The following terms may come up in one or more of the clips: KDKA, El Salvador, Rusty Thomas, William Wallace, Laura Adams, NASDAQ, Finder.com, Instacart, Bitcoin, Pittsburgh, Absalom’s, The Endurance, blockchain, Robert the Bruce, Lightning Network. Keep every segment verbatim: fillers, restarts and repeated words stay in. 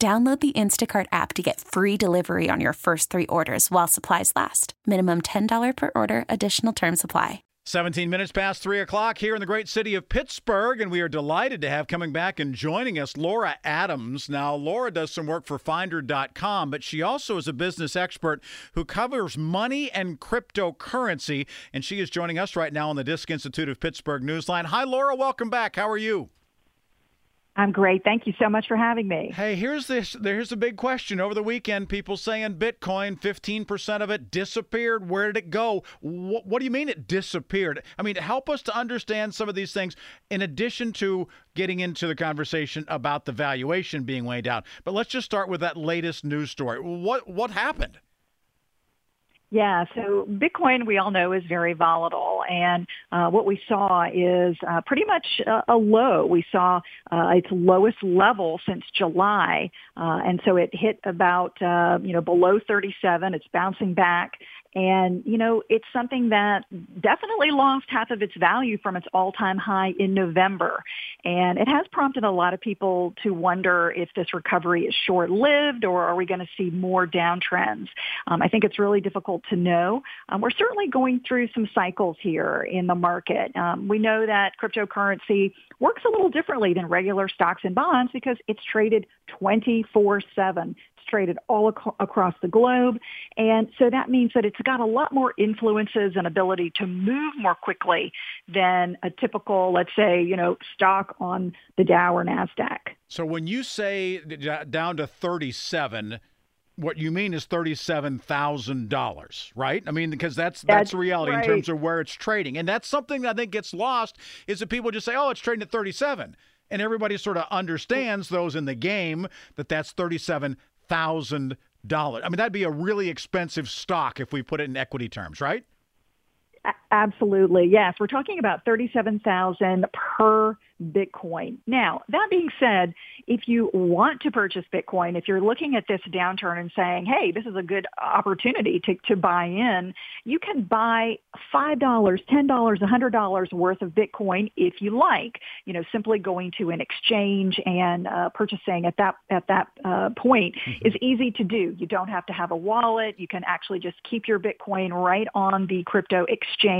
Download the Instacart app to get free delivery on your first three orders while supplies last. Minimum ten dollars per order. Additional terms apply. seventeen minutes past three o'clock here in the great city of Pittsburgh, and we are delighted to have coming back and joining us Laura Adams. Now, Laura does some work for Finder dot com, but she also is a business expert who covers money and cryptocurrency, and she is joining us right now on the Disc Institute of Pittsburgh Newsline. Hi, Laura. Welcome back. How are you? I'm great. Thank you so much for having me. Hey, here's this. Here's the big question. Over the weekend, people saying Bitcoin, fifteen percent of it disappeared. Where did it go? What, what do you mean it disappeared? I mean, help us to understand some of these things in addition to getting into the conversation about the valuation being way down. But let's just start with that latest news story. What what happened? Yeah, so Bitcoin, we all know, is very volatile. And uh, what we saw is uh, pretty much uh, a low. We saw uh, its lowest level since July. Uh, and so it hit about, uh, you know, below thirty-seven. It's bouncing back. And, you know, it's something that definitely lost half of its value from its all-time high in November. And it has prompted a lot of people to wonder if this recovery is short-lived, or are we going to see more downtrends? Um, I think it's really difficult to know. Um, we're certainly going through some cycles here in the market. Um, we know that cryptocurrency works a little differently than regular stocks and bonds because it's traded twenty-four seven. Traded all ac- across the globe. And so that means that it's got a lot more influences and ability to move more quickly than a typical, let's say, you know, stock on the Dow or NASDAQ. So when you say d- down to thirty-seven, what you mean is thirty-seven thousand dollars, right? I mean, because that's that's, that's reality, right, in terms of where it's trading. And that's something that I think gets lost, is that people just say, oh, it's trading at thirty-seven. And everybody sort of understands, those in the game, that that's thirty-seven thousand dollars. I mean, that'd be a really expensive stock if we put it in equity terms, right? Absolutely. Yes. We're talking about thirty-seven thousand dollars per Bitcoin. Now, that being said, if you want to purchase Bitcoin, if you're looking at this downturn and saying, hey, this is a good opportunity to, to buy in, you can buy five dollars, ten dollars, one hundred dollars worth of Bitcoin if you like, you know, simply going to an exchange and uh, purchasing at that, at that uh, point mm-hmm. is easy to do. You don't have to have a wallet. You can actually just keep your Bitcoin right on the crypto exchange.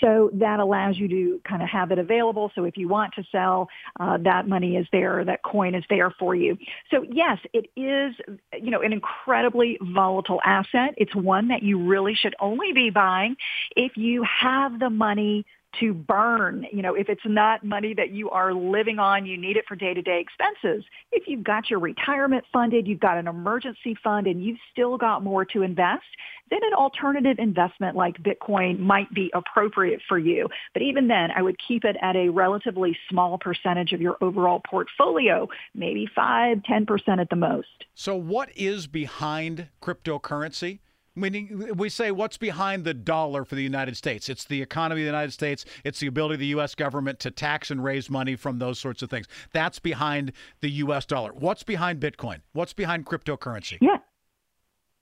So that allows you to kind of have it available. So if you want to sell, uh, that money is there, that coin is there for you. So yes, it is, you know, an incredibly volatile asset. It's one that you really should only be buying if you have the money to burn. You know, if it's not money that you are living on, you need it for day-to-day expenses. If you've got your retirement funded, you've got an emergency fund, and you've still got more to invest, then an alternative investment like Bitcoin might be appropriate for you. But even then, I would keep it at a relatively small percentage of your overall portfolio, maybe five, ten percent at the most. So what is behind cryptocurrency? Meaning, we say, what's behind the dollar for the United States? It's the economy of the United States. It's the ability of the U S government to tax and raise money from those sorts of things. That's behind the U S dollar. What's behind Bitcoin? What's behind cryptocurrency? Yeah.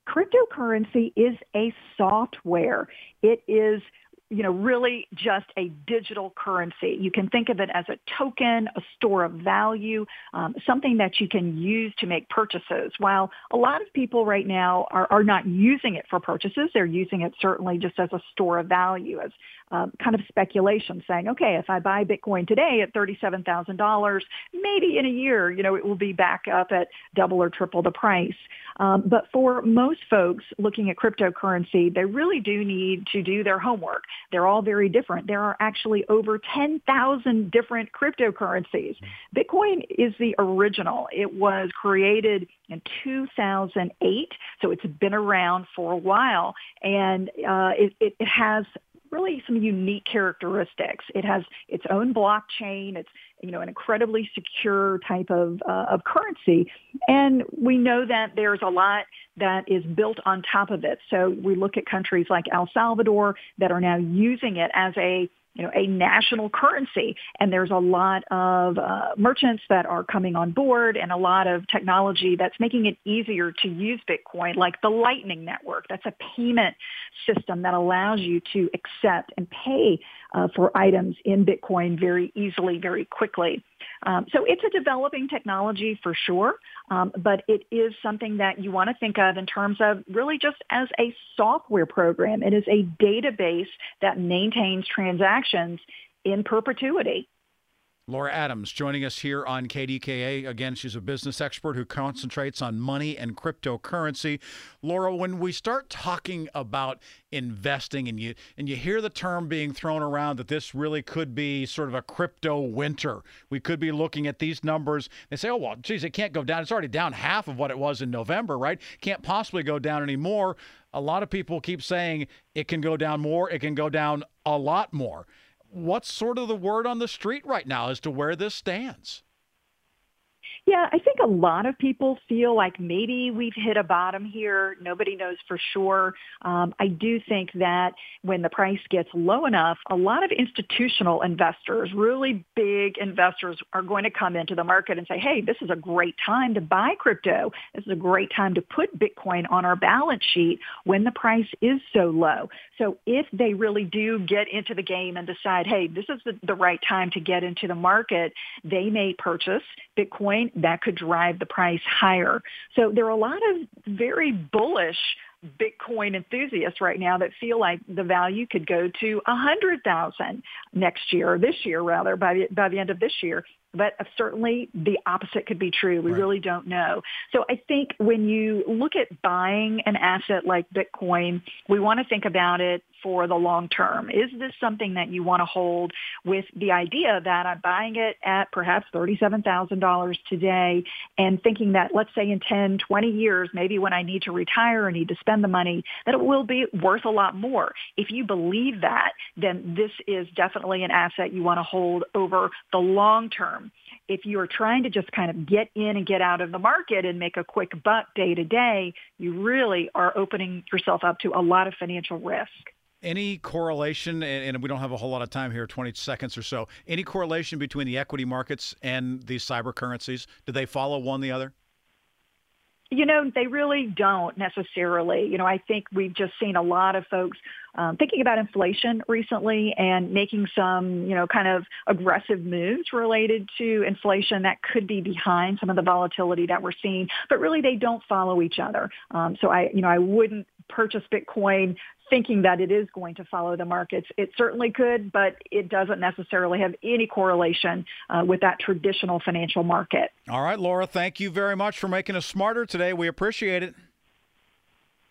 Cryptocurrency is a software. It is you know, really just a digital currency. You can think of it as a token, a store of value, um, something that you can use to make purchases. While a lot of people right now are, are not using it for purchases, they're using it certainly just as a store of value, as um, kind of speculation, saying, okay, if I buy Bitcoin today at thirty-seven thousand dollars, maybe in a year, you know, it will be back up at double or triple the price. Um, but for most folks looking at cryptocurrency, they really do need to do their homework. They're all very different. There are actually over ten thousand different cryptocurrencies. Bitcoin is the original. It was created in two thousand eight, so it's been around for a while, and uh, it, it, it has really some unique characteristics. It has its own blockchain. It's, you know, an incredibly secure type of uh, of currency. And we know that there's a lot that is built on top of it. So we look at countries like El Salvador that are now using it as a, you know, a national currency. And there's a lot of uh, merchants that are coming on board and a lot of technology that's making it easier to use Bitcoin, like the Lightning Network. That's a payment system that allows you to accept and pay uh, for items in Bitcoin very easily, very quickly. Um, so it's a developing technology for sure, um, but it is something that you want to think of in terms of really just as a software program. It is a database that maintains transactions in perpetuity. Laura Adams joining us here on K D K A. Again, she's a business expert who concentrates on money and cryptocurrency. Laura, when we start talking about investing and you and you hear the term being thrown around that this really could be sort of a crypto winter, we could be looking at these numbers. They say, oh, well, geez, it can't go down. It's already down half of what it was in November, right? Can't possibly go down anymore. A lot of people keep saying it can go down more. It can go down a lot more. What's sort of the word on the street right now as to where this stands? Yeah, I think a lot of people feel like maybe we've hit a bottom here. Nobody knows for sure. Um, I do think that when the price gets low enough, a lot of institutional investors, really big investors, are going to come into the market and say, hey, this is a great time to buy crypto. This is a great time to put Bitcoin on our balance sheet when the price is so low. So if they really do get into the game and decide, hey, this is the, the right time to get into the market, they may purchase Bitcoin. That could drive the price higher. So there are a lot of very bullish Bitcoin enthusiasts right now that feel like the value could go to one hundred thousand next year, or this year rather, by the, by the end of this year. But certainly the opposite could be true. We right. really don't know. So I think when you look at buying an asset like Bitcoin, we want to think about it for the long term. Is this something that you want to hold with the idea that I'm buying it at perhaps thirty-seven thousand dollars today and thinking that, let's say, in ten, twenty years, maybe when I need to retire or need to spend the money, that it will be worth a lot more? If you believe that, then this is definitely an asset you want to hold over the long term. If you are trying to just kind of get in and get out of the market and make a quick buck day to day, you really are opening yourself up to a lot of financial risk. Any correlation, and we don't have a whole lot of time here, twenty seconds or so, any correlation between the equity markets and these cyber currencies? Do they follow one the other? You know, they really don't necessarily. You know, I think we've just seen a lot of folks um, thinking about inflation recently and making some, you know, kind of aggressive moves related to inflation that could be behind some of the volatility that we're seeing. But really, they don't follow each other. Um, so I, you know, I wouldn't purchase Bitcoin thinking that it is going to follow the markets. It certainly could, but it doesn't necessarily have any correlation uh, with that traditional financial market. All right, Laura, thank you very much for making us smarter today. We appreciate it.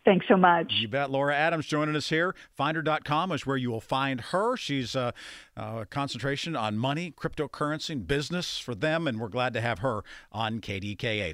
Thanks so much. You bet. Laura Adams joining us here. Finder dot com is where you will find her. She's a, a concentration on money, cryptocurrency, and business for them, and we're glad to have her on K D K A.